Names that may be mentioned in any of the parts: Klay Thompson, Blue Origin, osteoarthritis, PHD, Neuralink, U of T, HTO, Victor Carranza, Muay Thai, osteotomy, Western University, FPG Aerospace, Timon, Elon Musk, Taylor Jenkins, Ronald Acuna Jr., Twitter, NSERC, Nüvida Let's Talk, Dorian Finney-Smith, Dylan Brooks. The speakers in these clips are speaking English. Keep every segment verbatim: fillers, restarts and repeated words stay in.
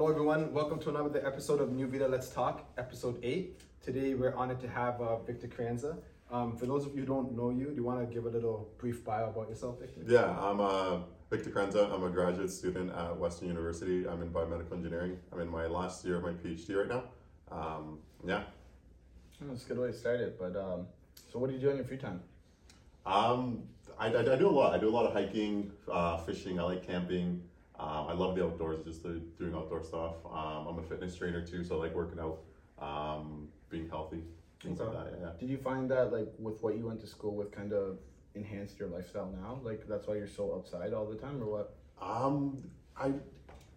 Hello everyone, welcome to another episode of Nüvida Let's Talk, episode eight. Today we're honored to have uh, Victor Carranza. Um, for those of you who don't know you, do you want to give a little brief bio about yourself, Victor? Yeah, I'm uh, Victor Carranza. I'm a graduate student at Western University. I'm in biomedical engineering. I'm in my last year of my PhD right now. Um, yeah. That's a good way to start it, but um, so what do you do in your free time? Um, I, I, I do a lot. I do a lot of hiking, uh, fishing, I like camping. Um, I love the outdoors, just the, doing outdoor stuff. Um, I'm a fitness trainer too, so I like working out, um, being healthy, things okay. like that. Yeah. Did you find that, like, with what you went to school with, kind of enhanced your lifestyle now? Like, that's why you're so outside all the time, or what? Um, I,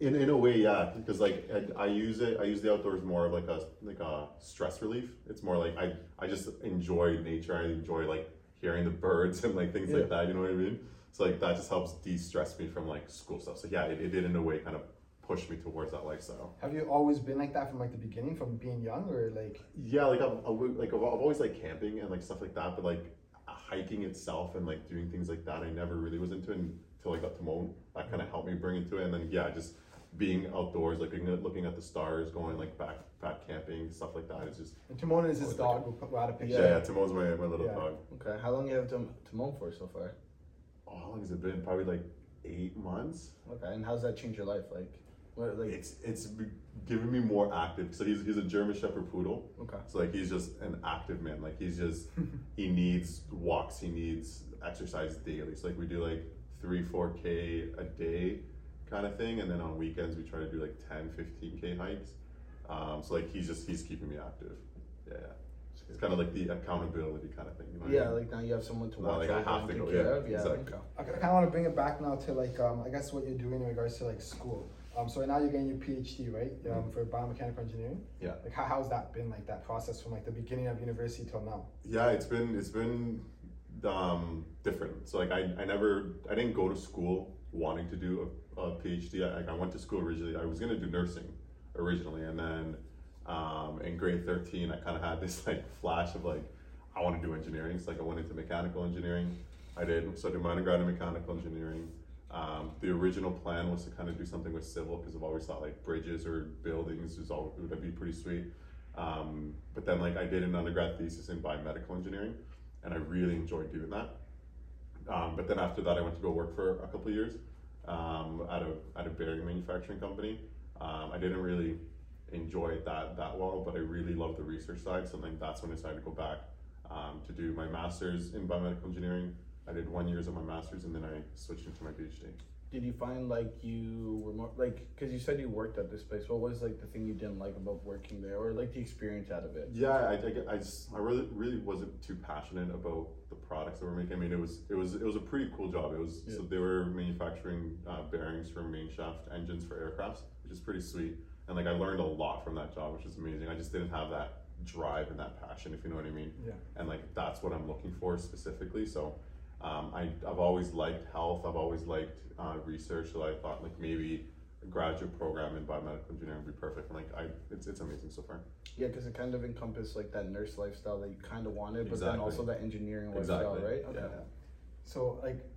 in in a way, yeah, because like I, I use it. I use the outdoors more of like a like a stress relief. It's more like I I just enjoy nature. I enjoy like hearing the birds and like things yeah. like that. You know what I mean? So like that just helps de-stress me from like school stuff. So yeah, it, it did in a way kind of push me towards that lifestyle. Have you always been like that from like the beginning, from being young, or like? Yeah, like I've, I've, like I've always like camping and like stuff like that, but like hiking itself and like doing things like that, I never really was into it until I got to Moan. That kind of helped me bring into it. And then yeah, just being outdoors, like looking at the stars, going like back, back camping, stuff like that. It's just. And Timon is his dog. Like, we'll put out a picture. Yeah, yeah, Timon's my, my little yeah. dog. Okay, how long you have Timon for so far? Oh, how long has it been? Probably like eight months. Okay, and how's that changed your life? Like, what, like it's it's given me more active. So he's he's a German Shepherd poodle. Okay. So like he's just an active man. Like he's just he needs walks. He needs exercise daily. So like we do like three four k a day kind of thing, and then on weekends we try to do like ten, fifteen k hikes. Um, so like he's just he's keeping me active. Yeah. It's kind of like the accountability kind of thing. You know yeah, I mean? Like now you have someone to watch. Now, like I have to go. Yeah, yeah, exactly. I kind of want to bring it back now to like um, I guess what you're doing in regards to like school. Um, so right now you're getting your PhD, right? Um, mm-hmm. for biomechanical engineering. Yeah. Like how how's that been? Like that process from like the beginning of university till now. Yeah, it's been it's been um, different. So like I, I never I didn't go to school wanting to do a, a PhD. I, I went to school originally. I was gonna do nursing originally, and then. Um, in grade thirteen, I kind of had this like flash of like, I want to do engineering. So like I went into mechanical engineering. I did, so I did my undergrad in mechanical engineering. Um, the original plan was to kind of do something with civil because I've always thought like bridges or buildings is all would be pretty sweet. Um, but then like I did an undergrad thesis in biomedical engineering and I really enjoyed doing that. Um, but then after that, I went to go work for a couple of years um, at a at a bearing manufacturing company. Um, I didn't really enjoyed that that well, but I really love the research side, so like that's when I decided to go back um, to do my master's in biomedical engineering. I did one year's of my master's and then I switched into my PhD. Did you find like you were more like, because you said you worked at this place, what was like the thing you didn't like about working there, or like the experience out of it? Yeah, I I, I, I really really wasn't too passionate about the products that we're making. I mean, it was it was it was a pretty cool job. It was yeah. So they were manufacturing uh, bearings for main shaft engines for aircrafts, which is pretty sweet. And like I learned a lot from that job, which is amazing. I just didn't have that drive and that passion, if you know what I mean. Yeah. And like that's what I'm looking for specifically. So um, I, I've always liked health. I've always liked uh, research. So I thought like maybe a graduate program in biomedical engineering would be perfect. And like I, it's it's amazing so far. Yeah, because it kind of encompassed like that nurse lifestyle that you kind of wanted, exactly. But then also that engineering lifestyle, exactly. Right? Okay. Yeah. So like.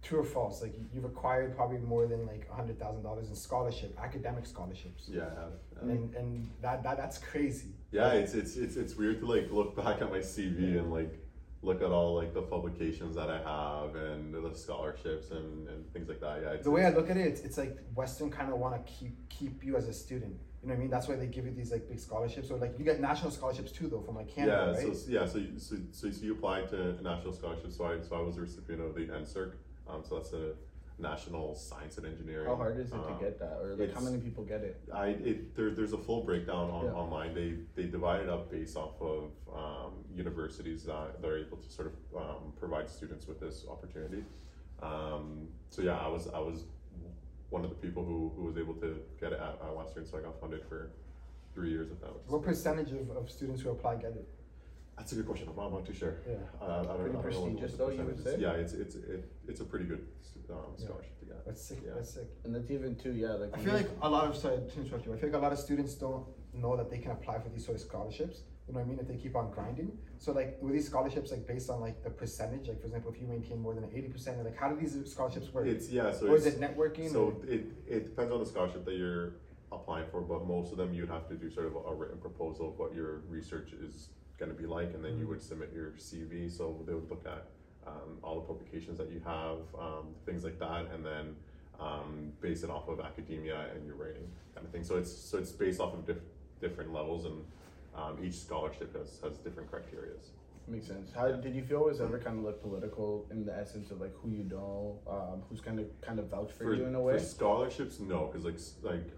True or false? Like you've acquired probably more than like a hundred thousand dollars in scholarship, academic scholarships. Yeah, I have. Yeah. And and that, that that's crazy. Yeah, like, it's it's it's it's weird to like look back at my C V and like look at all like the publications that I have and the scholarships and, and things like that. Yeah. It's, the way I look at it, it's, it's like Western kind of want to keep keep you as a student. You know what I mean? That's why they give you these like big scholarships, or like you get national scholarships too, though, from like Canada, yeah, right? So, yeah. So you, so so you applied to national scholarships. So I so I was a recipient of the N SERC. Um, so that's a national science and engineering. How hard is it um, to get that, or like how many people get it? I it there, there's a full breakdown on, yeah. online. They they divide it up based off of um, universities that they're able to sort of um, provide students with this opportunity. Um, so yeah, I was I was one of the people who, who was able to get it at, at Western, so I got funded for three years of that. What percentage of, of students who apply get it? That's a good question. I'm not, I'm not too sure. Yeah, uh, I pretty prestigious though, you would say. Yeah, it's it's it, it's a pretty good um, scholarship yeah. to get. That's sick. Yeah. That's sick. And that's even too. Yeah, like I feel like a lot of sorry to interrupt you. I feel like a lot of students don't know that they can apply for these sort of scholarships. You know what I mean? If they keep on grinding. So like with these scholarships, like based on like the percentage, like for example, if you maintain more than eighty percent, like how do these scholarships work? It's yeah. So or it's, is it networking? So or? it it depends on the scholarship that you're applying for, but most of them you'd have to do sort of a written proposal of what your research is going to be like, and then you would submit your C V. So they would look at um, all the publications that you have, um, things like that, and then um, base it off of academia and your rating kind of thing. So it's so it's based off of diff- different levels, and um, each scholarship has, has different criteria. Makes sense. How did you feel it was ever kind of like political in the essence of like who you know, um, who's kind of kind of vouch for, for you in a way? For scholarships, no, because like like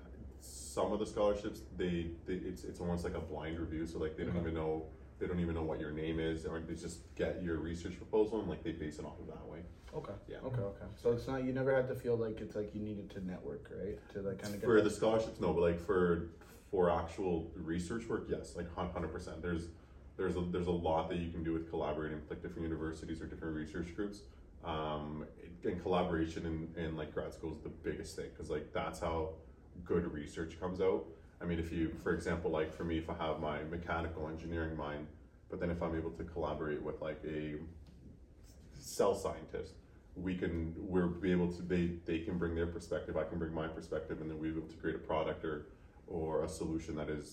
some of the scholarships they, they it's it's almost like a blind review. So like they don't mm-hmm. even know they don't even know what your name is, or they just get your research proposal and like they base it off of that way. Okay. Yeah. Okay. Okay. So it's not, you never had to feel like it's like you needed to network, right? To like kind of get for that. The scholarships, no, but like for for actual research work, yes, like one hundred percent. There's There's a, there's a lot that you can do with collaborating with like different universities or different research groups, um, and collaboration in, in like grad school is the biggest thing, because like that's how good research comes out. I mean, if you, for example, like for me, if I have my mechanical engineering mind, but then if I'm able to collaborate with like a cell scientist, we can we're be able to they they can bring their perspective, I can bring my perspective, and then we're able to create a product or or a solution that is.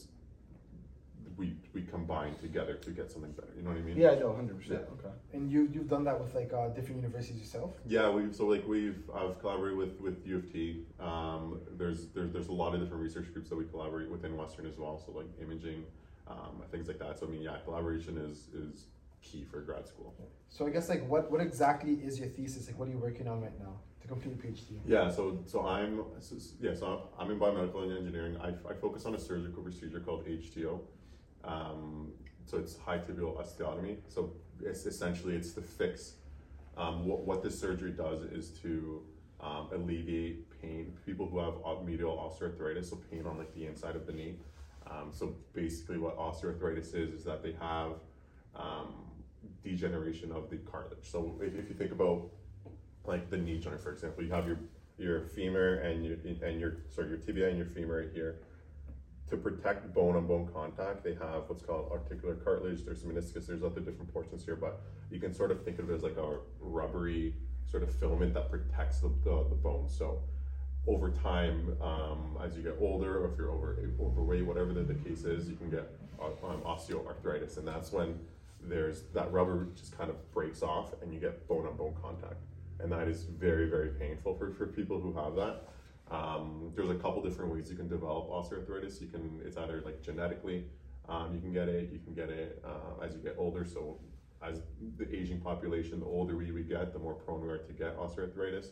We we combine together to get something better. You know what I mean? Yeah, I know, one hundred percent. Yeah. Okay. And you you've done that with like uh, different universities yourself? Yeah, we've so like we've I've collaborated with, with U of T. Um, there's there's there's a lot of different research groups that we collaborate within Western as well. So like imaging, um, things like that. So I mean, yeah, collaboration is is key for grad school. So I guess like what what exactly is your thesis? Like what are you working on right now to complete a PhD? Yeah, so so I'm so, yeah so I'm in biomedical engineering. I I focus on a surgical procedure called H T O. Um, so it's high tibial osteotomy. So it's essentially it's to fix um, what what this surgery does is to um, alleviate pain. People who have medial osteoarthritis, so pain on like the inside of the knee. Um, so basically, what osteoarthritis is is that they have um, degeneration of the cartilage. So if, if you think about like the knee joint, for example, you have your your femur and your and your sorry your tibia and your femur right here. To protect bone-on-bone contact, they have what's called articular cartilage. There's meniscus. There's other different portions here, but you can sort of think of it as like a rubbery sort of filament that protects the the, the bone. So over time, um, as you get older, or if you're over overweight, whatever the, the case is, you can get um, osteoarthritis, and that's when there's that rubber just kind of breaks off, and you get bone-on-bone contact, and that is very, very painful for for people who have that. Um, there's a couple different ways you can develop osteoarthritis. You can, it's either like genetically, um, you can get it, you can get it uh, as you get older. So as the aging population, the older we, we get, the more prone we are to get osteoarthritis.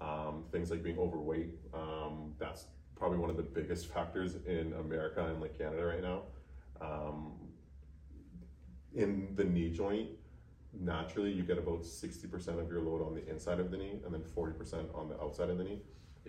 Um, things like being overweight, um, that's probably one of the biggest factors in America and like Canada right now. Um, in the knee joint, naturally you get about sixty percent of your load on the inside of the knee and then forty percent on the outside of the knee.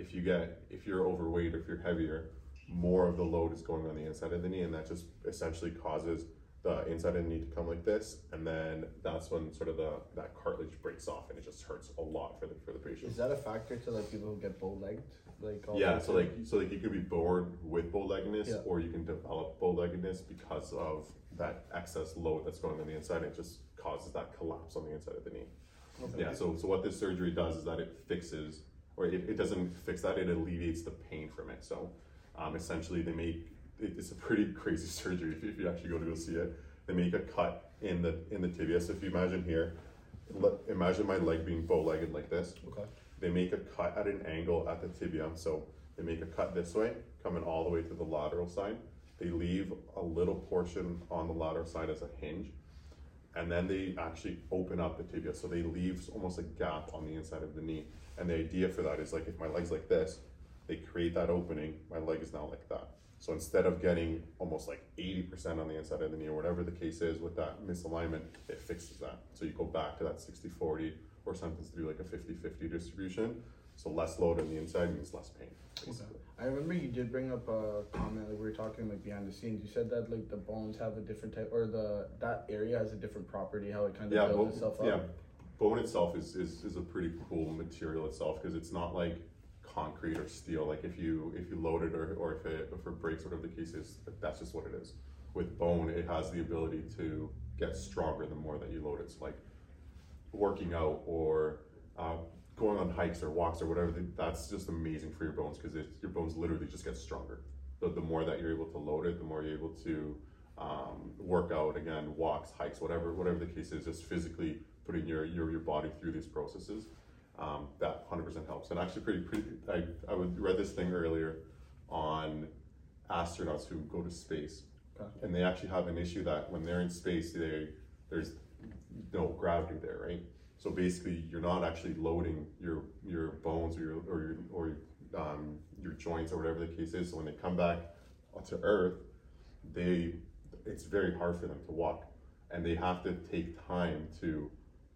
If you get, if you're overweight or if you're heavier, more of the load is going on the inside of the knee, and that just essentially causes the inside of the knee to come like this, and then that's when sort of the that cartilage breaks off, and it just hurts a lot for the for the patient. Is that a factor to like people who get bow-legged? Like all yeah, so like so like you could be born with bow-leggedness, yeah. or you can develop bow-leggedness because of that excess load that's going on the inside, and it just causes that collapse on the inside of the knee. Okay. Yeah, so so what this surgery does is that it fixes. Or it, it doesn't fix that, it alleviates the pain from it. So um, essentially they make, it, it's a pretty crazy surgery if you, if you actually go to go see it. They make a cut in the in the tibia. So if you imagine here, le- imagine my leg being bow-legged like this. Okay. They make a cut at an angle at the tibia. So they make a cut this way, coming all the way to the lateral side. They leave a little portion on the lateral side as a hinge. And then they actually open up the tibia. So they leave almost a gap on the inside of the knee. And the idea for that is like if my leg's like this, they create that opening, my leg is now like that. So instead of getting almost like eighty percent on the inside of the knee or whatever the case is with that misalignment, it fixes that. So you go back to that sixty forty or something to do like a fifty fifty distribution. So less load on the inside means less pain. Okay. I remember you did bring up a comment, like we were talking like behind the scenes. You said that like the bones have a different type, or the that area has a different property, how it kind of yeah, builds bone, itself up. Yeah, bone itself is, is, is a pretty cool material itself, because it's not like concrete or steel. Like if you if you load it or, or if it if it breaks, whatever the case is, that's just what it is. With bone, it has the ability to get stronger the more that you load it. So like working out or uh, going on hikes or walks or whatever, that's just amazing for your bones, because your bones literally just get stronger. The, the more that you're able to load it, the more you're able to um, work out, again, walks, hikes, whatever whatever the case is, just physically putting your, your, your body through these processes, um, that one hundred percent helps. And actually pretty, pretty I, I read this thing earlier on astronauts who go to space. Okay. And they actually have an issue that when they're in space, they there's no gravity there, right? So basically, you're not actually loading your your bones or your or your or um, your joints or whatever the case is. So when they come back to Earth, they it's very hard for them to walk, and they have to take time to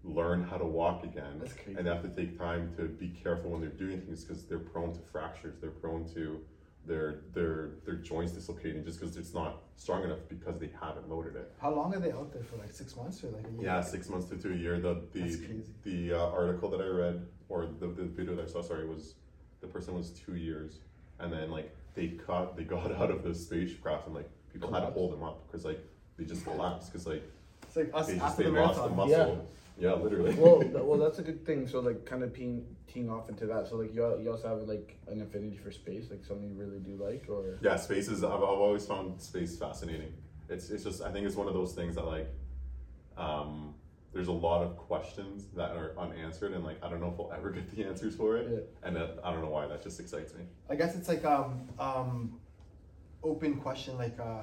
learn how to walk again. That's crazy. And they have to take time to be careful when they're doing things, because they're prone to fractures. They're prone to their their their joints dislocating just because it's not strong enough, because they haven't loaded it. How long are they out there for? Like six months or like a year? Yeah, six months to two a year. The the the uh, article that I read, or the, the video that I saw, sorry, was the person was two years, and then like they caught they got out of the spacecraft, and like people collapsed. Had to hold them up because like they just collapsed because like it's like us they just they the lost marathon. The muscle. Yeah, yeah literally. Well, well, that's a good thing. So like kind of peeing. Teeing off into that, so like you also have like an affinity for space, like something you really do like, or yeah, space is I've, I've always found space fascinating. It's it's just I think it's one of those things that like, um, there's a lot of questions that are unanswered, and like I don't know if we'll ever get the answers for it, yeah. and that, I don't know why that just excites me. I guess it's like um um, open question like, uh,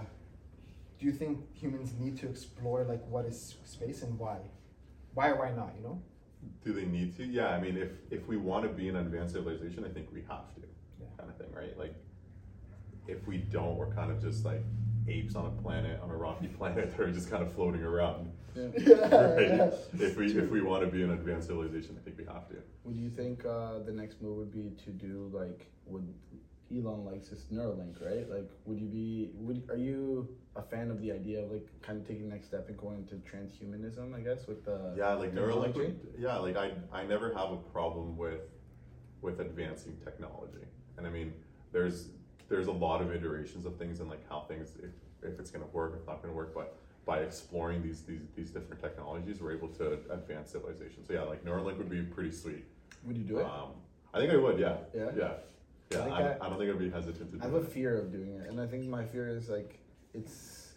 do you think humans need to explore like what is space and why, why or why not, you know? Do they need to? Yeah, I mean, if if we want to be an advanced civilization, I think we have to, yeah. kind of thing, right? Like, if we don't, we're kind of just like apes on a planet, on a rocky planet, that are just kind of floating around. Yeah. Right? Yeah. If we if we want to be an advanced civilization, I think we have to. Would you think uh, the next move would be to do like would Elon likes this Neuralink, right? Like, would you be would are you a fan of the idea of like kind of taking the next step and going into transhumanism, I guess, with the yeah, like Neuralink. Technology? Yeah, like I I never have a problem with with advancing technology, and I mean there's there's a lot of iterations of things and like how things if, if it's gonna work, if it's not gonna work, but by exploring these these these different technologies, we're able to advance civilization. So yeah, like Neuralink would be pretty sweet. Would you do it? Um, I think I would. Yeah. Yeah. Yeah. Yeah, I, I, I don't think I'd be hesitant to do it. I have a fear of doing it, and I think my fear is like, it's,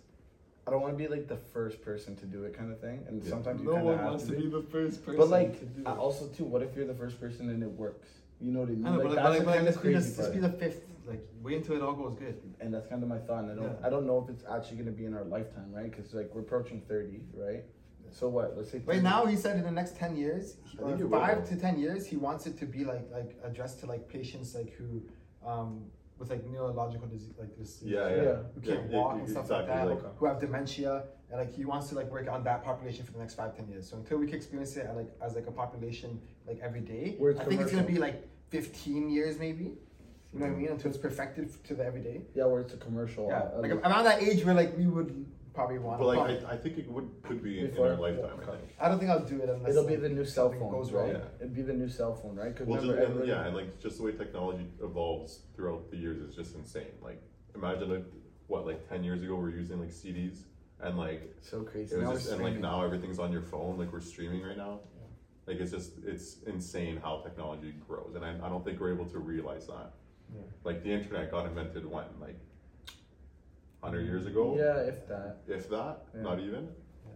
I don't want to be like the first person to do it kind of thing, and yeah. sometimes you no kind of have to. No one wants to be the first person. But like, to do it. also too, what if you're the first person and it works? You know what I mean? I know, like, but that's like, like, kind like, of crazy just, just be the fifth. Like, wait until it all goes good. And that's kind of my thought, and I don't, yeah. I don't know if it's actually going to be in our lifetime, right? Because like, we're approaching thirty, right? So what? Let's say thirty. Right now, he said in the next ten years, or five to ten years, he wants it to be like like addressed to like patients like who, um, with like neurological disease like this, yeah, yeah, yeah. who can't yeah, walk yeah, and stuff exactly, like that, like, like, who have dementia, and like he wants to like work on that population for the next five ten years. So until we can experience it like as like a population like every day, I think commercial. It's gonna be like fifteen years maybe. You know mm-hmm. what I mean? Until it's perfected to the everyday. Yeah, where it's a commercial. Yeah, uh, like around that age where like we would. Probably want but like I, I think it would could be in our lifetime. I think. I don't think I'll do it unless it'll like, be the new cell phone goes right. Yeah. It'd be the new cell phone, right? Well, just, and, yeah, and like just the way technology evolves throughout the years is just insane. Like imagine like what like ten years ago we were using like C Ds and like so crazy. It was just, and like now everything's on your phone. Like we're streaming right now. Yeah. Like it's just it's insane how technology grows, and I, I don't think we're able to realize that. Yeah. Like the internet got invented when like. one hundred years ago? Yeah, if that. If that? Yeah. Not even? Yeah.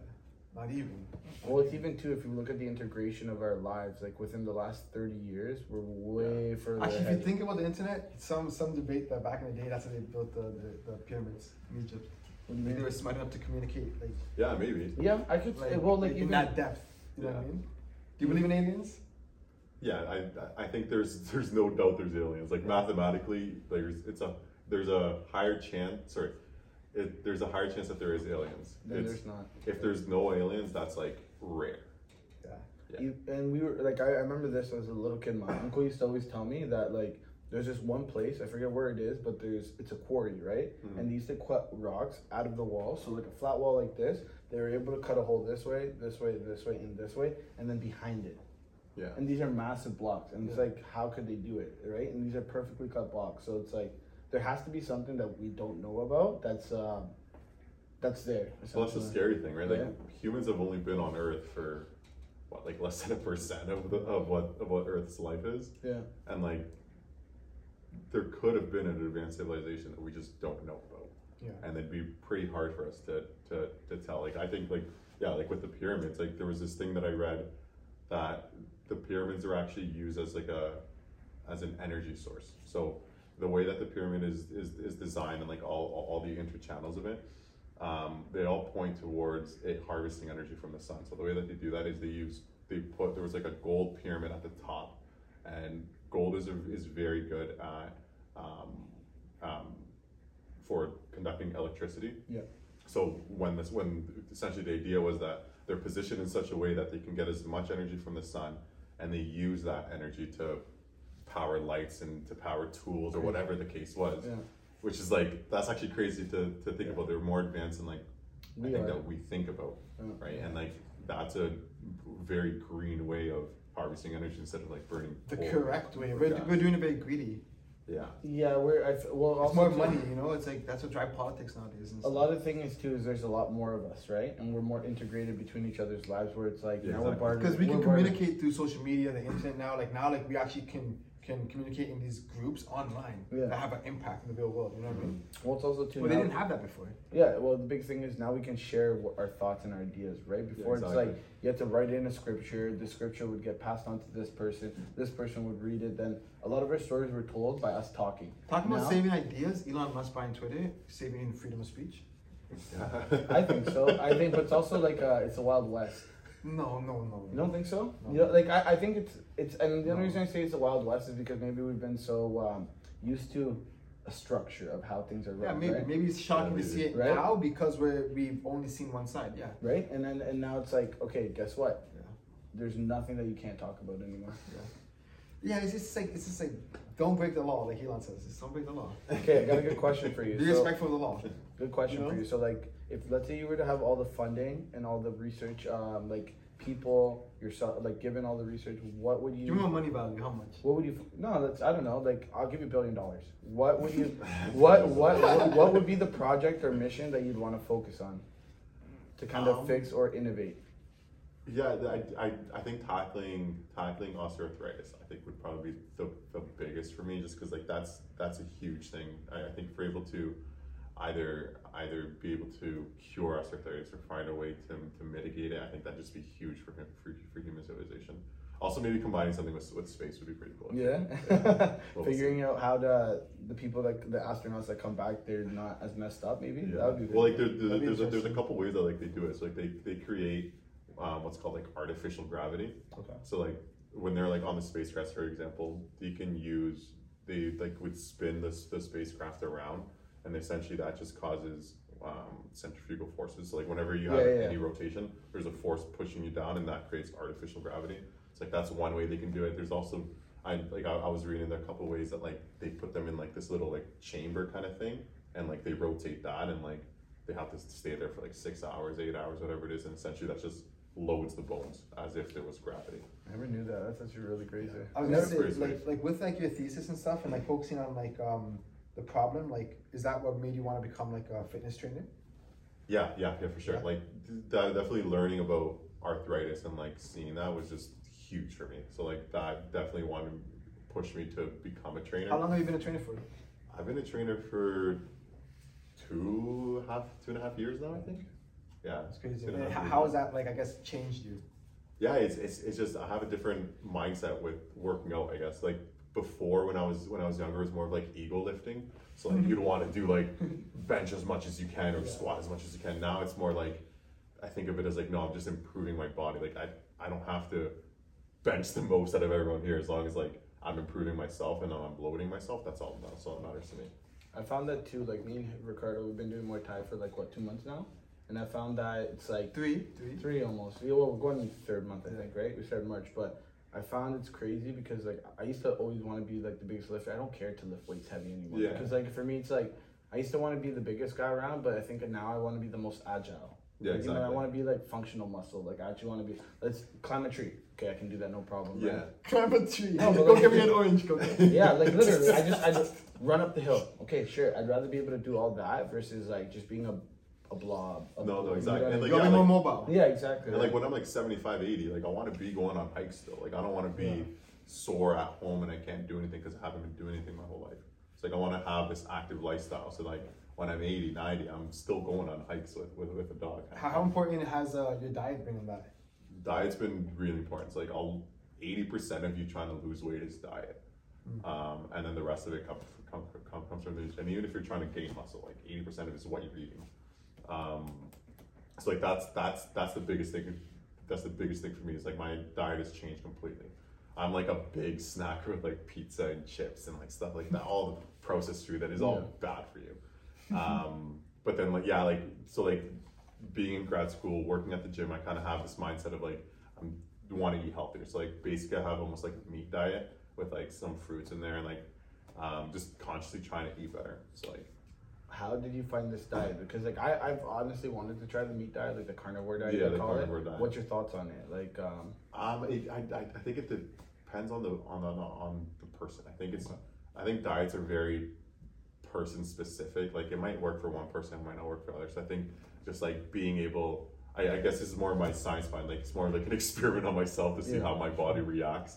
Not even. Well, it's even too, if you look at the integration of our lives, like within the last thirty years, we're way yeah. further Actually, ahead. If you think about the internet, some some debate that back in the day, that's how they built the, the, the pyramids in Egypt. When they were smart enough to communicate. Like Yeah, maybe. Yeah, I could like, say, well, like, like even, in that depth. You yeah. know what I mean? Do you believe in aliens? Yeah, I I think there's there's no doubt there's aliens. Like yeah. mathematically, there's it's a there's a higher chance, sorry, It, there's a higher chance that there is aliens. Then it's, there's not. If there's no aliens, that's like rare. Yeah. yeah. You, and we were like, I, I remember this as a little kid. My uncle used to always tell me that like there's this one place, I forget where it is, but there's it's a quarry, right? Mm-hmm. And they used to cut rocks out of the wall, so like a flat wall like this, they were able to cut a hole this way, this way, this way, and this way, and then behind it. Yeah. And these are massive blocks, and yeah. it's like how could they do it, right? And these are perfectly cut blocks, so it's like. There has to be something that we don't know about that's um, that's there. Well, that's the scary thing, right? Like yeah. humans have only been on Earth for what, like less than a percent of the of what of what Earth's life is. Yeah. And like there could have been an advanced civilization that we just don't know about. Yeah. And it'd be pretty hard for us to to to tell. Like I think like yeah, like with the pyramids, like there was this thing that I read that the pyramids are actually used as like a as an energy source. So the way that the pyramid is is, is designed and like all, all all the interchannels of it, um, they all point towards it harvesting energy from the sun. So the way that they do that is they use they put there was like a gold pyramid at the top, and gold is a, is very good at um, um, for conducting electricity. Yeah. So when this when essentially the idea was that they're positioned in such a way that they can get as much energy from the sun, and they use that energy to power lights and to power tools or whatever the case was. Yeah. Which is like, that's actually crazy to, to think yeah. about. They're more advanced than like we I think are. that we think about, yeah. right? And like that's a very green way of harvesting energy instead of like burning the coal. Correct way. We're, we're doing it very greedy. Yeah. Yeah, we're I, well. It's also more too, money, you know. It's like that's what drives politics nowadays. And a lot of things too is there's a lot more of us, right? And we're more integrated between each other's lives, where it's like yeah, now exactly. we're bartering because we can communicate bartering. through social media, the internet now. Like now, like we actually can can communicate in these groups online yeah. that have an impact in the real world. You know what I mean? Well, it's also too. Well, now, they didn't have that before. Yeah. Well, the big thing is now we can share our thoughts and our ideas, right? Before yeah, exactly. it's like you had to write in a scripture. The scripture would get passed on to this person. This person would read it. Then. A lot of our stories were told by us talking. Talking now, about saving ideas, Elon Musk buying Twitter, saving freedom of speech. Yeah. I think so. I think, but it's also like a, it's a Wild West. No, no, no. You don't think so? No. You know, like I, I think it's it's, and the only no. reason I say it's a Wild West is because maybe we've been so um, used to a structure of how things are run. Yeah, maybe right? maybe it's shocking yeah, maybe. to see it right? now because we're we've only seen one side. Yeah. Right, and then and now it's like, okay, guess what? Yeah. There's nothing that you can't talk about anymore. Yeah. Yeah, it's just like it's just like don't break the law, like Elon says. Just don't break the law. Okay, I got a good question for you. Be so, respectful of the law. Good question you know? for you. So, like, if let's say you were to have all the funding and all the research, um, like people yourself, like given all the research, what would you? Give me a money value. How much? What would you? No, that's I don't know. Like, I'll give you a billion dollars. What would you? what, what what what would be the project or mission that you'd want to focus on to kind um, of fix or innovate? Yeah, I, I, I think tackling tackling osteoarthritis I think would probably be the, the biggest for me, just because like that's that's a huge thing. I, I think if we're able to either either be able to cure osteoarthritis or find a way to, to mitigate it, I think that'd just be huge for him for, for human civilization. Also, maybe combining something with with space would be pretty cool. Yeah, yeah. Figuring out how to the people like the astronauts that come back, they're not as messed up. Maybe yeah. that would be well. Like there, there, there's a, there's a couple ways that like they do it. So like they they create. Um, what's called like artificial gravity. Okay. So like when they're like on the spacecraft, for example, they can use they like would spin this the spacecraft around, and essentially that just causes um, centrifugal forces. So like whenever you have yeah, yeah, any yeah. rotation, there's a force pushing you down, and that creates artificial gravity. It's like that's one way they can do it. There's also I like I, I was reading there a couple ways that like they put them in like this little like chamber kind of thing, and like they rotate that, and like they have to stay there for like six hours, eight hours, whatever it is, and essentially that's just loads the bones as if there was gravity. I never knew that. That's actually really crazy. I was gonna say, like, like with like your thesis and stuff, and like focusing on like um the problem. Like, is that what made you want to become like a fitness trainer? Yeah, yeah, yeah, for sure. Yeah. Like, that, definitely learning about arthritis and like seeing that was just huge for me. So like that definitely wanted to push me to become a trainer. How long have you been a trainer for? I've been a trainer for two half two and a half years now, I think. Yeah, it's crazy. And how has that, like, I guess, changed you? Yeah, it's, it's it's just I have a different mindset with working out. I guess like before when I was when I was younger, it was more of like ego lifting. So like you'd want to do like bench as much as you can or yeah. squat as much as you can. Now it's more like I think of it as like no, I'm just improving my body. Like I I don't have to bench the most out of everyone here as long as like I'm improving myself and I'm bloating myself. That's all that's all that matters to me. I found that too. Like me and Ricardo, we've been doing Muay Thai for like what two months now. And I found that it's like three, three, three almost. We, well, we're going into the third month, I yeah. think, right? We started March, but I found it's crazy because like I used to always want to be like the biggest lifter. I don't care to lift weights heavy anymore yeah. because like for me, it's like I used to want to be the biggest guy around, but I think now I want to be the most agile. Yeah, like, exactly. You know, I want to be like functional muscle. Like I actually want to be. Let's climb a tree. Okay, I can do that, no problem. Yeah, right? Climb a tree. No, but, like, go give me an orange. Go. Yeah, like literally, I just I just run up the hill. Okay, sure. I'd rather be able to do all that versus like just being a a blob. A no, no, exactly. And like, yeah, be more like, mobile. Yeah, exactly. And right. like when I'm like seventy-five, eighty, like I want to be going on hikes still. Like I don't want to be yeah. sore at home and I can't do anything because I haven't been doing anything my whole life. It's so, like I want to have this active lifestyle. So like when I'm eighty, ninety, I'm still going on hikes with with, with a dog. How, how important has uh, your diet been in that? Diet's been really important. It's like all eighty percent of you trying to lose weight is diet. Um, and then the rest of it comes come, come, comes from the, and even if you're trying to gain muscle, like eighty percent of it is what you're eating. Um, so like that's that's that's the biggest thing. That's the biggest thing for me is like my diet has changed completely. I'm like a big snacker with like pizza and chips and like stuff like that. All the processed food that is all yeah. bad for you. Um, but then like yeah, like so like being in grad school, working at the gym, I kind of have this mindset of like I'm, I want to eat healthier. So like basically, I have almost like a meat diet with like some fruits in there and like um, just consciously trying to eat better. So like, how did you find this diet? Because like I, I've honestly wanted to try the meat diet, like the carnivore diet. Yeah, the carnivore diet. What's your thoughts on it? Like, um, um, it, I, I think it depends on the on the, on the person. I think it's, okay. I think diets are very person specific. Like it might work for one person, it might not work for others. So I think just like being able, I, I guess this is more of my science mind. Like it's more like an experiment on myself to see yeah. how my body reacts.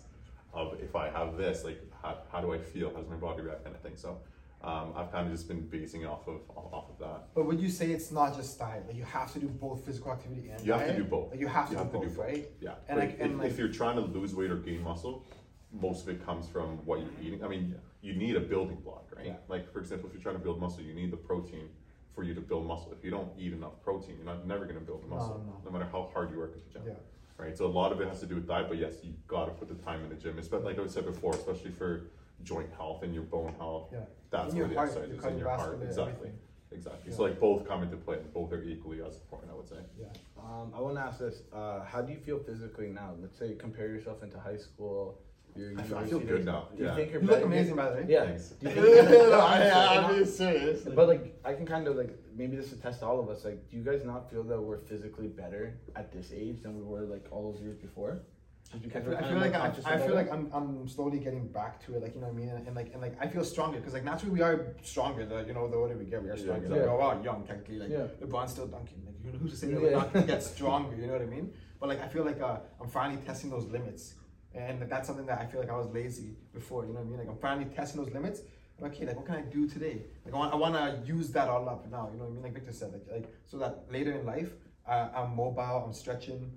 Of if I have this, like how, how do I feel? How does my body react? Kind of thing. So um, I've kind of just been basing off of off of that. But would you say it's not just diet? Like you have to do both physical activity and you diet? Have to do both. Like you have to, you do, have both, to do both, right? Yeah. And like, if, and like, if you're trying to lose weight or gain muscle, most of it comes from what you're eating. I mean, you need a building block, right? Yeah. Like for example, if you're trying to build muscle, you need the protein for you to build muscle. If you don't eat enough protein, you're not never going to build muscle, no, no. no matter how hard you work at the gym. Yeah. Right, so a lot of it has to do with diet, but yes, you gotta put the time in the gym. It's like I said before, especially for joint health and your bone health. Yeah. That's where the exercise is in your heart. Exactly. Everything. Exactly. Yeah. So like both come into play, and both are equally as important, I would say. Yeah. Um, I want to ask this: uh, how do you feel physically now? Let's say compare yourself into high school. You're, I, feel, I feel good now. Do yeah. you think you're you better? Look amazing, by the way. Yeah. Thanks. Do you think you're better? No, I'm being serious. But like, I can kind of like, maybe this would test all of us. Like, do you guys not feel that we're physically better at this age than we were like all those years before? Did you I feel, I feel like I'm, I feel like I'm, I'm slowly getting back to it. Like, you know what I mean? And, and like, and like, I feel stronger because like naturally we are stronger. The, you know, the older we get, we are stronger. Yeah, exactly. Like, oh wow, young technically. Like, yeah. LeBron's still dunking. Like, you know who's saying that we're not gonna get stronger? You know what I mean? But like, I feel like uh, I'm finally testing those limits. And that's something that I feel like I was lazy before, you know what I mean? Like I'm finally testing those limits. Like, okay, like what can I do today? Like I want, I want to use that all up now, you know what I mean? Like Victor said, like, like so that later in life, uh, I'm mobile, I'm stretching.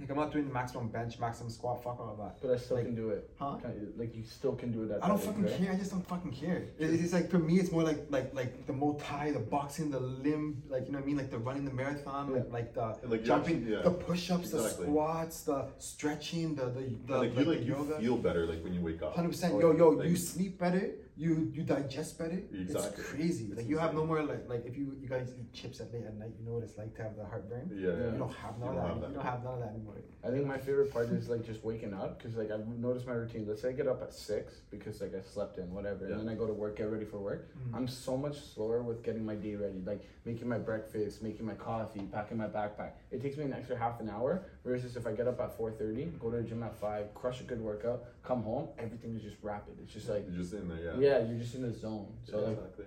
Like I'm not doing the maximum bench, maximum squat, fuck all of that. But I still like, can do it. Huh? Can I, like you still can do it. That I don't day, fucking right? care. I just don't fucking care. It's, it's like for me, it's more like like like the Muay Thai, the boxing, the limb, like you know what I mean, like the running the marathon, yeah. like like the like jumping, actually, yeah. the push-ups, exactly. the squats, the stretching, the the, the like, like you like the yoga. You feel better like when you wake up. one hundred percent. Yo yo, like, you sleep better. You you digest better. Exactly. It's crazy. It's like you insane. Have no more like like if you, you guys eat chips at late at night, you know what it's like to have the heartburn. Yeah. yeah. You don't have none you of that. that. You don't have none of that anymore. I think my favorite part is like just waking up because like I've noticed my routine. Let's say I get up at six because like I slept in whatever, yeah. and then I go to work, get ready for work. Mm-hmm. I'm so much slower with getting my day ready, like making my breakfast, making my coffee, packing my backpack. It takes me an extra half an hour. Versus if I get up at four thirty, go to the gym at five, crush a good workout, come home, everything is just rapid. It's just like you're just in there, yeah. Yeah, you're just in the zone. So yeah, like, exactly.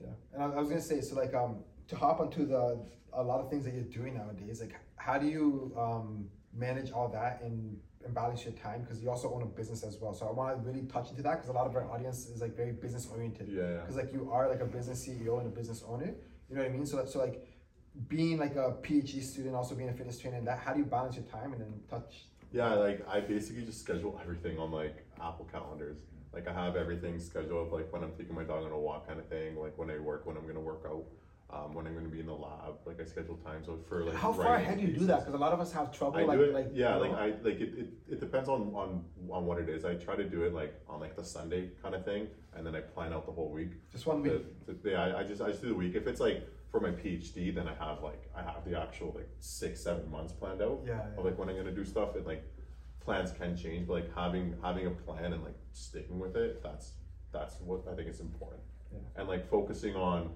Yeah, and I, I was gonna say, so like, um, to hop onto the a lot of things that you're doing nowadays, like, how do you um manage all that and, and balance your time? Because you also own a business as well. So I want to really touch into that because a lot of our audience is like very business oriented. Yeah. Because yeah. like you are like a business C E O and a business owner. You know what I mean? So that, so like, being like a PhD student, also being a fitness trainer, and that, how do you balance your time and then touch? Yeah, like I basically just schedule everything on like Apple calendars. Like I have everything scheduled, like when I'm taking my dog on a walk kind of thing, like when I work, when I'm gonna work out, um, when I'm gonna be in the lab, like I schedule time. So for like how far ahead do you do that? Because a lot of us have trouble. I like, do it, like yeah, like know. I like it, it, it depends on, on on what it is. I try to do it like on like the Sunday kind of thing, and then I plan out the whole week. Just one week. Yeah, I, I just I just do the week. If it's like for my PhD, then I have like I have the actual like six seven months planned out. Yeah. yeah. Of like when I'm gonna do stuff and like. Plans can change, but like having having a plan and like sticking with it, that's that's what I think is important. Yeah. And like focusing on,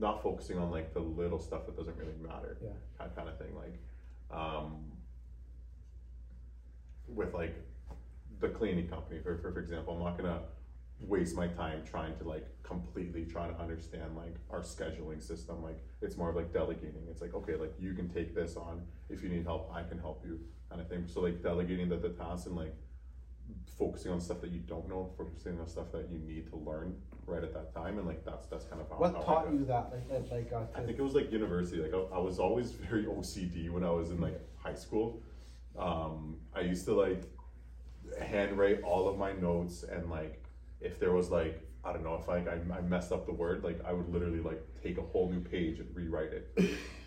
not focusing on like the little stuff that doesn't really matter. Yeah. Kind kind of thing. Like, um, with like the cleaning company, for for, for example, I'm not gonna waste my time trying to like completely try to understand like our scheduling system. Like it's more of like delegating. It's like, okay, like you can take this on. If you need help, I can help you kind of thing. So like delegating the, the tasks and like focusing on stuff that you don't know, focusing on stuff that you need to learn right at that time. And like that's that's kind of how, what how taught you that like, like uh, I think it was like university. Like I, I was always very O C D when I was in like high school. um I used to like handwrite all of my notes, and like if there was like I don't know if like I, I messed up the word, like I would literally like take a whole new page and rewrite it.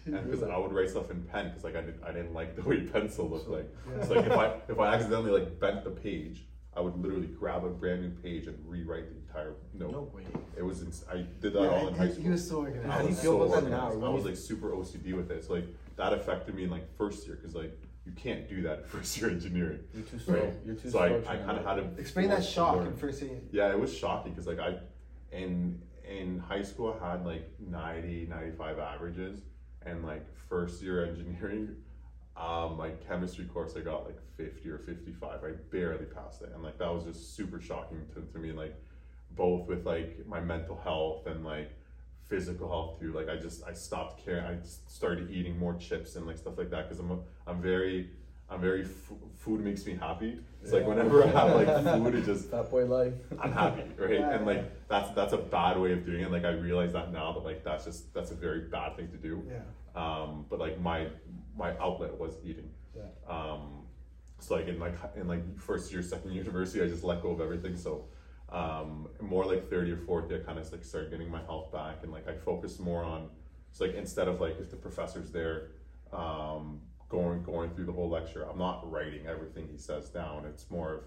And because I would write stuff in pen, because like I didn't I didn't like the way pencil looked like. Yeah. So like if I if I accidentally like bent the page, I would literally grab a brand new page and rewrite the entire note. No way. It was ins- I did that yeah, all in high school. You were so organized. How do you feel about that now? I was like super O C D with it. So like that affected me in like first year, because like you can't do that in first year engineering. You're too slow. Right? You're too so slow. So I, I kind of had to explain that shock learn. in first year. Yeah, it was shocking because like I, in in high school I had like ninety, ninety-five averages, and like first year engineering, um, my chemistry course I got like fifty or fifty-five. I barely passed it, and like that was just super shocking to, to me. Like both with like my mental health and like physical health too. Like I just I stopped caring. I started eating more chips and like stuff like that, because I'm a, I'm very I'm very f- food makes me happy. It's yeah. like whenever I have like food, it just that boy life. I'm happy, right? Yeah. And like that's that's a bad way of doing it. Like I realize that now, that like that's just that's a very bad thing to do. Yeah. Um. But like my my outlet was eating. Yeah. Um. So like in like in like first year, second year university, I just let go of everything. So. Um, more like third or fourth year, I kind of like started getting my health back, and like I focused more on, so like instead of like if the professor's there, um, going going through the whole lecture, I'm not writing everything he says down. It's more of,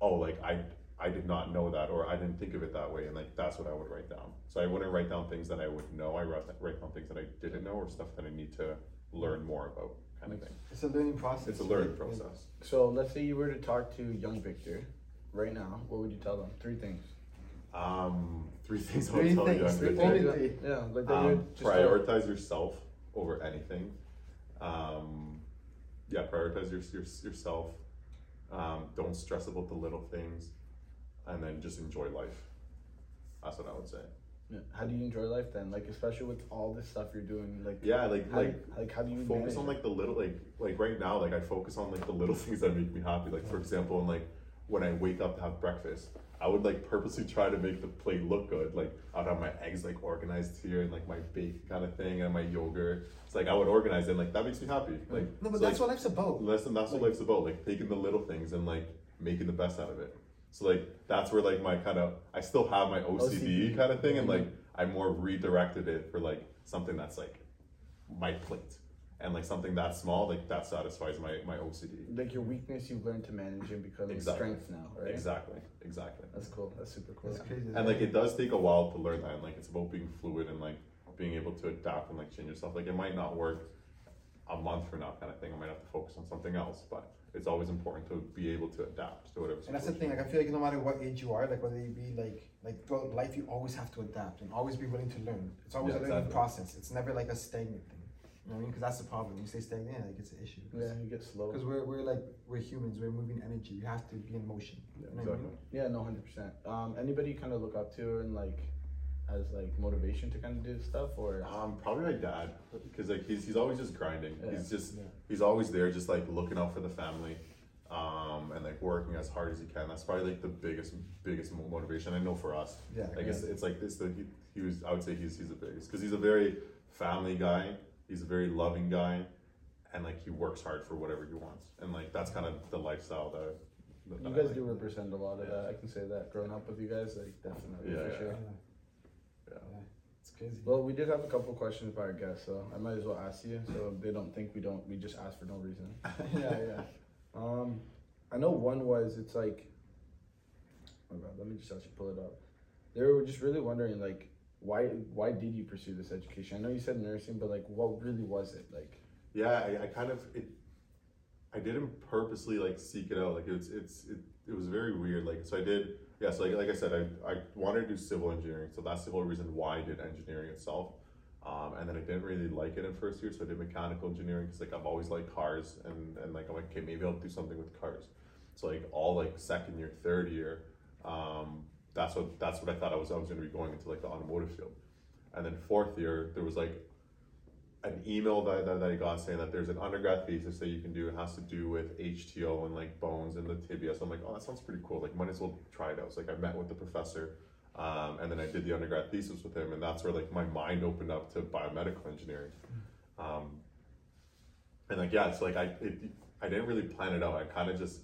oh, like I I did not know that, or I didn't think of it that way, and like that's what I would write down. So I wouldn't write down things that I would know. I write write down things that I didn't know, or stuff that I need to learn more about, kind of thing. It's a learning process. It's a learning process. So let's say you were to talk to young Victor right now, what would you tell them? Three things. Um, three things I would tell things, you. Three things. Yeah, like that. Um, prioritize yourself over anything. Um, yeah, prioritize your, your, yourself. Um, don't stress about the little things, and then just enjoy life. That's what I would say. Yeah. How do you enjoy life then? Like, especially with all this stuff you're doing. Like, yeah, like, how like, do, like, how do you focus on like the little, like, like right now, like I focus on like the little things that make me happy. Like, for example, and like. When I wake up to have breakfast, I would like purposely try to make the plate look good. Like I'd have my eggs like organized here, and like my bake kind of thing, and my yogurt. It's like I would organize it, and like that makes me happy. Like no, but so, that's like, what life's about. That's and that's like, what life's about. Like taking the little things and like making the best out of it. So like that's where like my kind of I still have my O C D, O C D kind of thing, and like I more redirected it for like something that's like my plate. And like something that small, like that satisfies my, my O C D. Like your weakness, you've learned to manage and become exactly. strength now, right? Exactly, exactly. That's cool. That's super cool. That's yeah. crazy. And like it does take a while to learn that. And like it's about being fluid and like being able to adapt and like change yourself. Like it might not work a month from now, kind of thing. I might have to focus on something else, but it's always important to be able to adapt to whatever. And that's the thing. Like I feel like no matter what age you are, like whether you be like like throughout life, you always have to adapt and always be willing to learn. It's always yeah, a learning exactly. process. It's never like a stagnant thing. I mean, because that's the problem. You stay stagnant, yeah, like it's an issue. Yeah, you get slow. Because we're we're like we're humans. We're moving energy. You have to be in motion. Yeah, you know exactly. I mean? Yeah, no, hundred percent. Um, anybody you kind of look up to and like, as like motivation to kind of do stuff, or um, probably my dad, because like he's he's always just grinding. Yeah. He's just yeah. he's always there, just like looking out for the family, um, and like working as hard as he can. That's probably like the biggest biggest motivation I know for us. Yeah, I guess it's like this. The, he, he was. I would say he's he's the biggest, because he's a very family guy. He's a very loving guy, and like he works hard for whatever he wants, and like that's kind of the lifestyle that, that you guys like. do represent a lot of yeah. that. I can say that growing up with you guys, like definitely yeah, for yeah. sure. Yeah. yeah, it's crazy. Well, we did have a couple questions by our guests, so I might as well ask you, so they don't think we don't. We just ask for no reason. yeah, yeah. Um, I know one was it's like. Oh God, let me just actually pull it up. They were just really wondering like. Why why did you pursue this education? I know you said nursing, but like what really was it like? Yeah, I, I kind of it I didn't purposely like seek it out. Like it's it's it, it was very weird. Like so I did yeah, so like like I said, I I wanted to do civil engineering, so that's the whole reason why I did engineering itself. Um and then I didn't really like it in first year, so I did mechanical engineering because like I've always liked cars and, and like I'm like, okay, maybe I'll do something with cars. So like all like second year, third year, um that's what that's what I thought I was I was going to be going into, like the automotive field. And then fourth year, there was like an email that, that, that I got saying that there's an undergrad thesis that you can do. It has to do with H T O and like bones and the tibia. So I'm like, oh, that sounds pretty cool. Like, might as well try it out. So like I met with the professor, um, and then I did the undergrad thesis with him, and that's where like my mind opened up to biomedical engineering. Um, and like yeah, it's like I it, I didn't really plan it out. I kind of just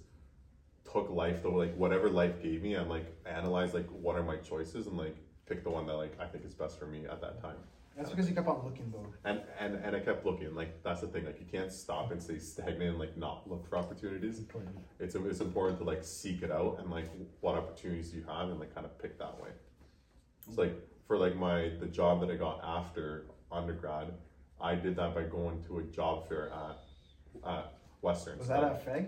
took life though, like whatever life gave me, and like analyzed like what are my choices and like pick the one that like I think is best for me at that time. That's because you kept on looking though. And, and and I kept looking. Like that's the thing. Like you can't stop and stay stagnant and like not look for opportunities. Important. It's it's important to like seek it out and like what opportunities you have and like kind of pick that way. It's so, like for like my the job that I got after undergrad, I did that by going to a job fair at at Western. Was that at F P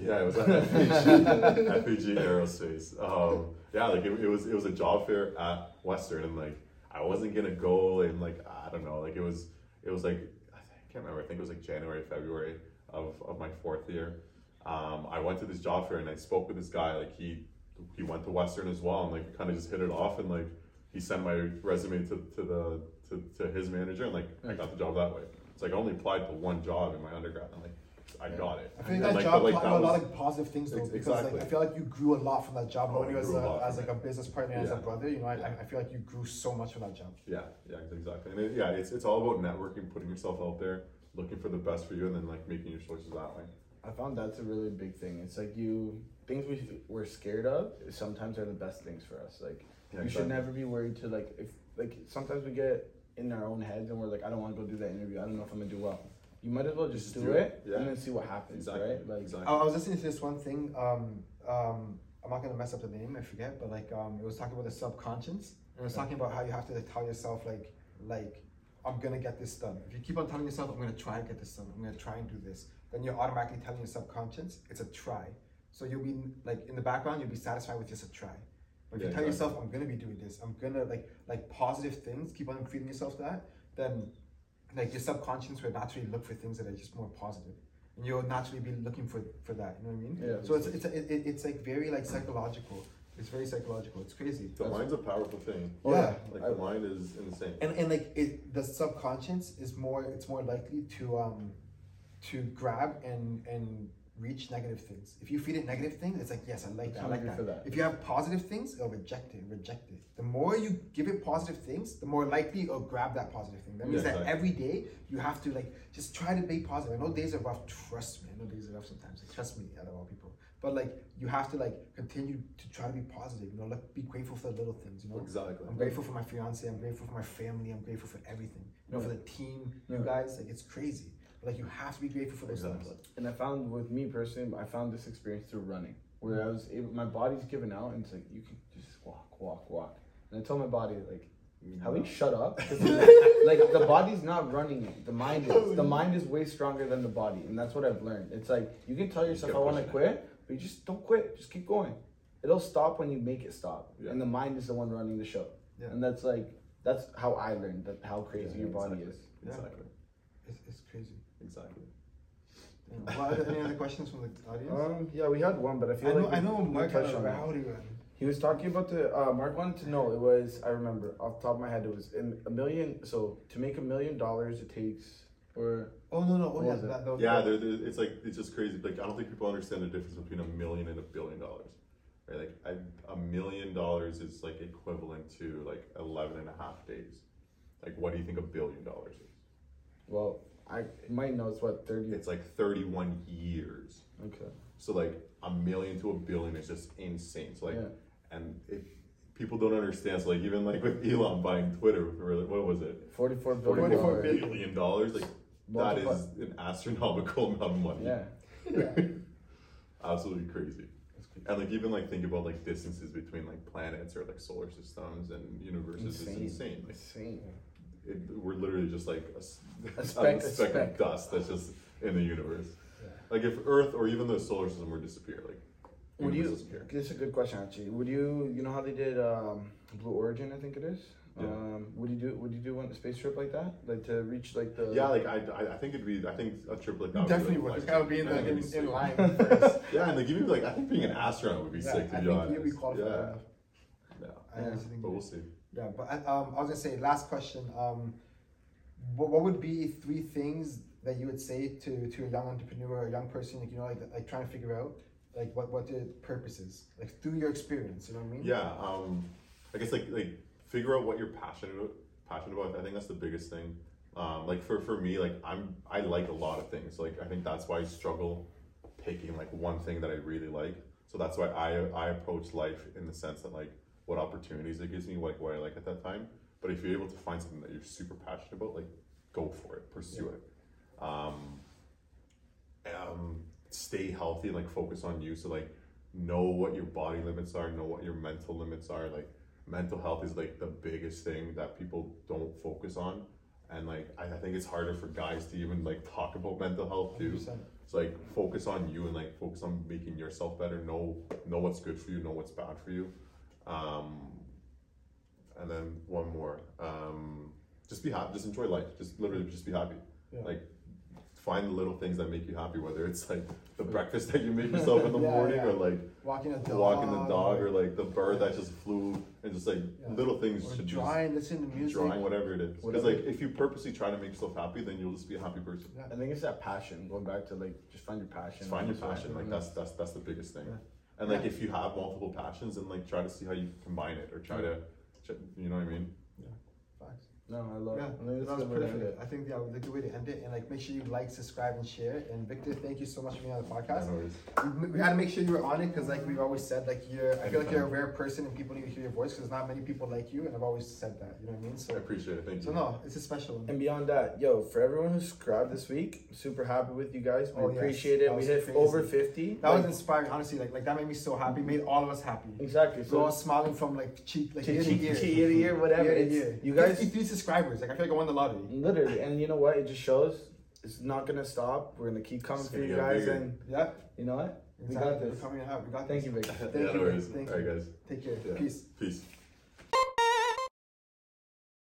G? Yeah, it was at F P G, F P G Aerospace. Um, yeah, like it, it was it was a job fair at Western, and like I wasn't gonna go, and like I don't know, like it was it was like I can't remember. I think it was like January, February of, of my fourth year. Um, I went to this job fair and I spoke with this guy. Like he he went to Western as well, and like kind of just hit it off, and like he sent my resume to to the to, to his manager, and like I got the job that way. It's like I only applied to one job in my undergrad, and like I got it. I feel like that like, job like, taught that you a lot of positive things though, ex- because exactly. like, I feel like you grew a lot from that job. Knowing you as, a, as like a business partner, yeah. as a brother, you know, I, I feel like you grew so much from that job. Yeah, yeah, exactly. And it, yeah, it's it's all about networking, putting yourself out there, looking for the best for you, and then like making your choices that way. I found that's a really big thing. It's like you things we we're scared of sometimes are the best things for us. Like yeah, you exactly. should never be worried to like if like sometimes we get in our own heads and we're like, I don't want to go do that interview. I don't know if I'm gonna do well. You might as well just, just do, do it, it. Yeah. And then see what happens, exactly. right? Like, exactly. I was listening to this one thing. Um, um, I'm not gonna mess up the name. I forget, but like, um, it was talking about the subconscious, and it was talking about how you have to tell yourself, like, like, I'm gonna get this done. If you keep on telling yourself, I'm gonna try and get this done. I'm gonna try and do this. Then you're automatically telling your subconscious it's a try. So you'll be like in the background, you'll be satisfied with just a try. But if yeah, you tell exactly. yourself, I'm gonna be doing this. I'm gonna like like positive things. Keep on feeding yourself that. Then. Like your subconscious will naturally look for things that are just more positive, and you'll naturally be looking for for that. You know what I mean? Yeah. So it's it's a, it, it's like very like psychological. It's very psychological. It's crazy. The mind's a powerful thing. Yeah. yeah. Like I, the mind is insane. And and like it, the subconscious is more. It's more likely to um, to grab and and reach negative things. If you feed it negative things, it's like yes, I like that. I like that. that. If you have positive things, it'll reject it. Reject it. The more you give it positive things, the more likely it'll grab that positive thing. That means yeah, exactly. that every day you have to like just try to be positive. I know days are rough. Trust me. I know days are rough sometimes. Like, trust me, out of all people. But like you have to like continue to try to be positive. You know, like be grateful for the little things. You know, exactly. I'm grateful for my fiance. I'm grateful for my family. I'm grateful for everything. You know, yeah. for the team, yeah. you guys. Like it's crazy. Like you have to be grateful for those exactly. things. And I found with me personally, I found this experience through running, where I was able, my body's given out, and it's like you can just walk, walk, walk. And I told my body like, "How do you shut up?" Like, like the body's not running it. The mind is. The mind is way stronger than the body, and that's what I've learned. It's like you can tell yourself, "I want to quit," but you just don't quit. Just keep going. It'll stop when you make it stop. Yeah. And the mind is the one running the show. Yeah. And that's like that's how I learned that how crazy yeah, your body exactly. is. Yeah. Exactly. It's, it's crazy. Exactly. Yeah. Well, any other questions from the audience? Um, yeah, we had one, but I feel I know, like I know Mark touched on rowdy run. He was talking about the uh, Mark wanted to know. It was I remember off the top of my head. It was in a million. So to make a million dollars, it takes or oh no no oh yeah that, that yeah they're, they're, it's like it's just crazy. Like I don't think people understand the difference between a million and a billion dollars. Right? Like I, a million dollars is like equivalent to like eleven and a half days. Like what do you think a billion dollars is? Well. I might know it's what thirty. It's like thirty-one years. Okay. So like a million to a billion is just insane. So like, yeah. and if people don't understand, so like even like with Elon buying Twitter, what was it? Forty-four billion. Forty-four billion dollars. Like that is an astronomical amount of money. Yeah. yeah. Absolutely crazy. And like even like think about like distances between like planets or like solar systems and universes. Insane. It's insane. Like, insane. It, we're literally just like a, a, speck, a, speck a speck of dust that's just in the universe. Yeah. Like if Earth or even the solar system were to disappear, like would you? Disappear. This is a good question actually. Would you? You know how they did um, Blue Origin, I think it is. Yeah. Um, would you do? Would you do one space trip like that? Like to reach like the? Yeah, like I, I, I think it'd be. I think a trip like that definitely would. Like, would. I would be in, the, in, be in line first. Yeah, and like even like I think being an astronaut would be yeah, sick to I be think honest. You'd be qualified. Yeah. Yeah, but we'll see. Yeah, but um, I was gonna say, last question. Um, what, what would be three things that you would say to, to a young entrepreneur, or a young person, like you know, like, like trying to figure out like what what the purpose is, like through your experience, you know what I mean? Yeah, um, I guess like like figure out what you're passionate passionate about. I think that's the biggest thing. Um, like for for me, like I'm I like a lot of things. Like I think that's why I struggle picking like one thing that I really like. So that's why I I approach life in the sense that like what opportunities it gives me, like what I like at that time. But if you're able to find something that you're super passionate about, like go for it, pursue yeah. it. Um, um, stay healthy and like focus on you. So like know what your body limits are, know what your mental limits are. Like mental health is like the biggest thing that people don't focus on. And like I, I think it's harder for guys to even like talk about mental health too. one hundred percent. So like focus on you and like focus on making yourself better. Know know what's good for you, know what's bad for you. Um, and then one more. Um, just be happy, just enjoy life. Just literally just be happy. Yeah. Like find the little things that make you happy, whether it's like the breakfast that you make yourself in the yeah, morning yeah. or like walking a dog, walking the dog or, or like the bird yeah. that just flew, and just like yeah. little things or should drawing, just listen to music, drawing, whatever it is. Because like if you purposely try to make yourself happy, then you'll just be a happy person. Yeah. I think it's that passion. Going back to like just find your passion. Just find your passion. Like mm-hmm. that's that's that's the biggest thing. Yeah. And like yeah. if you have multiple passions, and like try to see how you combine it, or try yeah. to, you know what I mean? Yeah. Facts. No, I love yeah, it. That was perfect. I think yeah, the good way to end it, and like make sure you like, subscribe, and share. And Victor, thank you so much for being on the podcast. Yeah, we, we had to make sure you were on it because, like we've always said, like you're. I feel like you're a rare person, and people need to hear your voice because not many people like you. And I've always said that. You know what I mean? So I appreciate it. Thank so you. So no, it's a special one. And beyond that, yo, for everyone who subscribed this week, super happy with you guys. We oh, appreciate yes. it. We hit crazy. over fifty. That like, was inspiring, honestly. Like like that made me so happy. Made all of us happy. Exactly. So, so I was smiling from like cheek, like cheek, cheek, cheek, ear to ear, whatever. Year to year. You guys. Subscribers, like I feel like I won the lottery. Literally, and you know what? It just shows it's not gonna stop. We're gonna keep coming for you guys, bigger. and yeah, you know what? Exactly. We got this. We're coming out. We got. Thank this. you, Victor. Thank yeah, you. Thank All right, you. guys. Take care. Yeah. Peace. Peace.